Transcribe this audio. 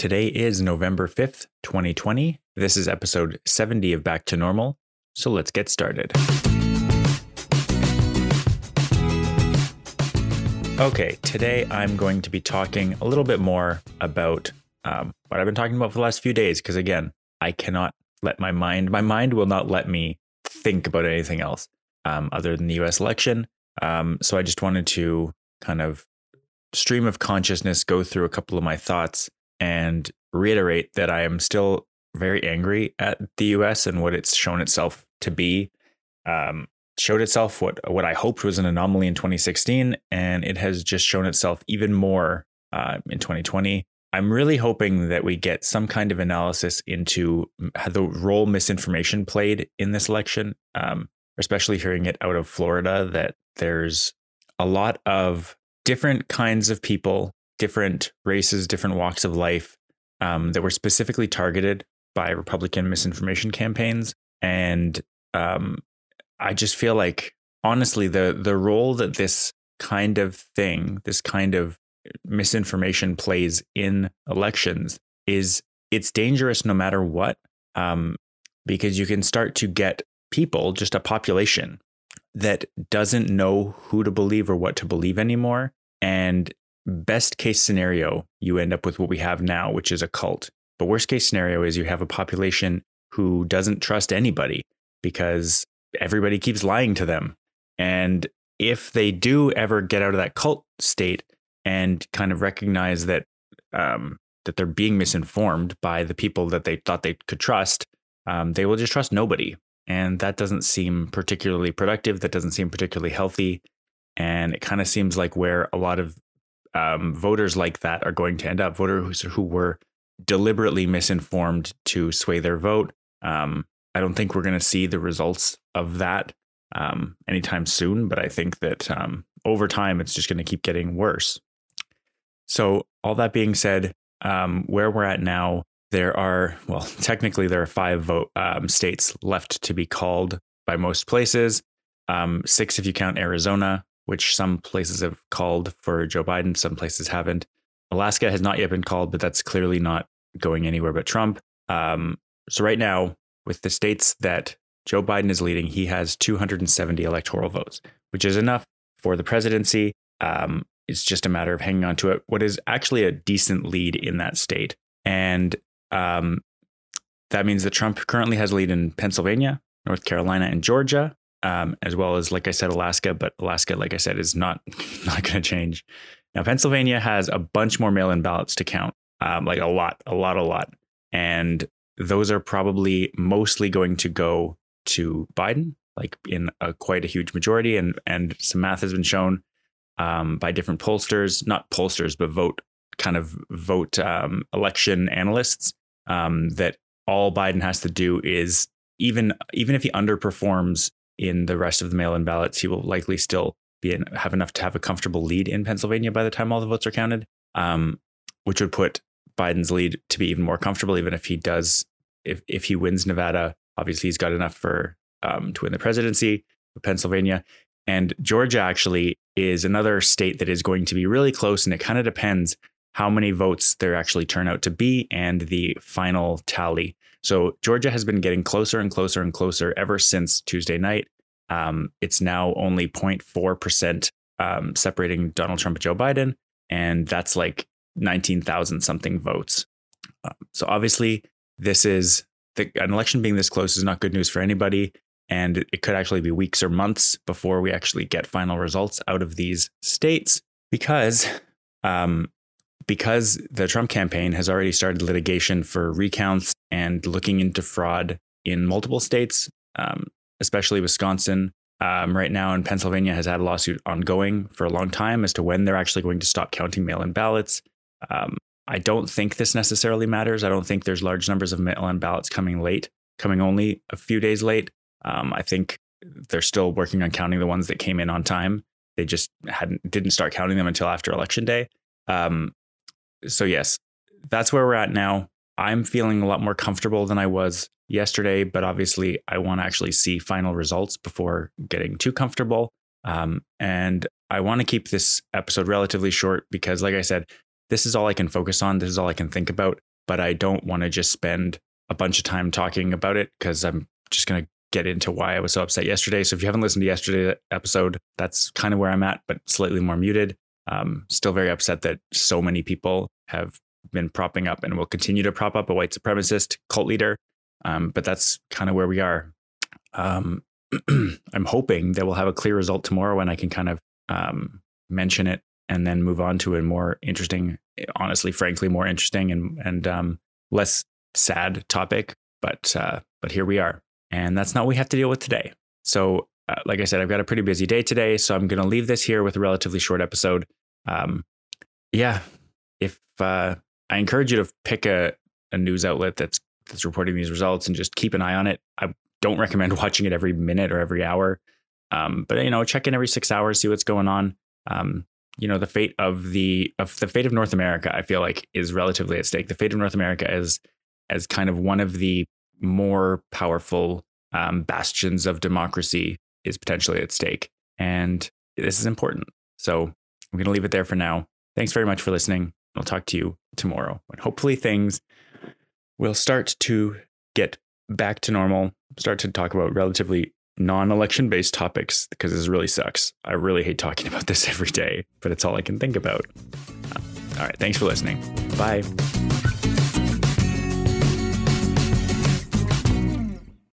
Today is November 5th, 2020. This is episode 70 of Back to Normal, so let's get started. Okay, today I'm going to be talking a little bit more about what I've been talking about for the last few days, because again, I cannot let my mind will not let me think about anything else other than the US election. So I just wanted to kind of stream of consciousness, go through a couple of my thoughts, and reiterate that I am still very angry at the US and what it's shown itself to be. Showed itself what I hoped was an anomaly in 2016, and it has just shown itself even more in 2020. I'm really hoping that we get some kind of analysis into how the role misinformation played in this election, especially hearing it out of Florida, that there's a lot of different kinds of people, different races, different walks of life that were specifically targeted by Republican misinformation campaigns. And I just feel like, honestly, the role that this kind of thing, this kind of misinformation plays in elections is it's dangerous no matter what, because you can start to get people, just a population that doesn't know who to believe or what to believe anymore. And best case scenario, you end up with what we have now, which is a cult. But worst case scenario is you have a population who doesn't trust anybody because everybody keeps lying to them. And if they do ever get out of that cult state and kind of recognize that that they're being misinformed by the people that they thought they could trust, they will just trust nobody. And that doesn't seem particularly productive. That doesn't seem particularly healthy. And it kind of seems like where a lot of voters like that are going to end up, voters who were deliberately misinformed to sway their vote. I don't think we're going to see the results of that anytime soon, but I think that over time, it's just going to keep getting worse. So all that being said, where we're at now, there are 5 states left to be called by most places, 6 if you count Arizona, which some places have called for Joe Biden, some places haven't. Alaska has not yet been called, but that's clearly not going anywhere but Trump. So right now, with the states that Joe Biden is leading, he has 270 electoral votes, which is enough for the presidency. It's just a matter of hanging on to it, what is actually a decent lead in that state. And that means that Trump currently has a lead in Pennsylvania, North Carolina, and Georgia. As well as, like I said, Alaska, but Alaska, like I said, is not going to change. Now, Pennsylvania has a bunch more mail-in ballots to count, like a lot. And those are probably mostly going to go to Biden, like in quite a huge majority. And some math has been shown by different pollsters, not pollsters, but vote election analysts, that all Biden has to do is even if he underperforms in the rest of the mail-in ballots, he will likely still have enough to have a comfortable lead in Pennsylvania by the time all the votes are counted, which would put Biden's lead to be even more comfortable, even if he does. If he wins Nevada, obviously he's got enough for to win the presidency of Pennsylvania. And Georgia actually is another state that is going to be really close, and it kind of depends how many votes there actually turn out to be and the final tally. So Georgia has been getting closer and closer and closer ever since Tuesday night. It's now only 0.4% separating Donald Trump and Joe Biden, and that's like 19,000 something votes. So obviously, this is an election being this close is not good news for anybody, and it could actually be weeks or months before we actually get final results out of these states because the Trump campaign has already started litigation for recounts and looking into fraud in multiple states, especially Wisconsin right now, and Pennsylvania has had a lawsuit ongoing for a long time as to when they're actually going to stop counting mail-in ballots. I don't think this necessarily matters. I don't think there's large numbers of mail-in ballots coming only a few days late. I think they're still working on counting the ones that came in on time. They just didn't start counting them until after Election Day. So yes, that's where we're at now. I'm feeling a lot more comfortable than I was yesterday, but obviously I want to actually see final results before getting too comfortable. And I want to keep this episode relatively short because, like I said, this is all I can focus on. This is all I can think about. but I don't want to just spend a bunch of time talking about it because I'm just going to get into why I was so upset yesterday. So if you haven't listened to yesterday's episode, that's kind of where I'm at, but slightly more muted. Still very upset that so many people have been propping up and will continue to prop up a white supremacist cult leader. But that's kind of where we are. I'm hoping that we'll have a clear result tomorrow and I can kind of mention it and then move on to a more interesting, honestly, frankly, more interesting and less sad topic. But here we are. And that's not what we have to deal with today. So like I said, I've got a pretty busy day today, so I'm going to leave this here with a relatively short episode. If I encourage you to pick a news outlet that's reporting these results and just keep an eye on it. I don't recommend watching it every minute or every hour. But, you know, check in every 6 hours, see what's going on. The fate of the fate of North America, I feel like, is relatively at stake. The fate of North America is as kind of one of the more powerful bastions of democracy is potentially at stake. And this is important. So I'm going to leave it there for now. Thanks very much for listening. I'll talk to you tomorrow when hopefully things will start to get back to normal, start to talk about relatively non-election based topics, because this really sucks. I really hate talking about this every day, but it's all I can think about. All right. Thanks for listening. Bye.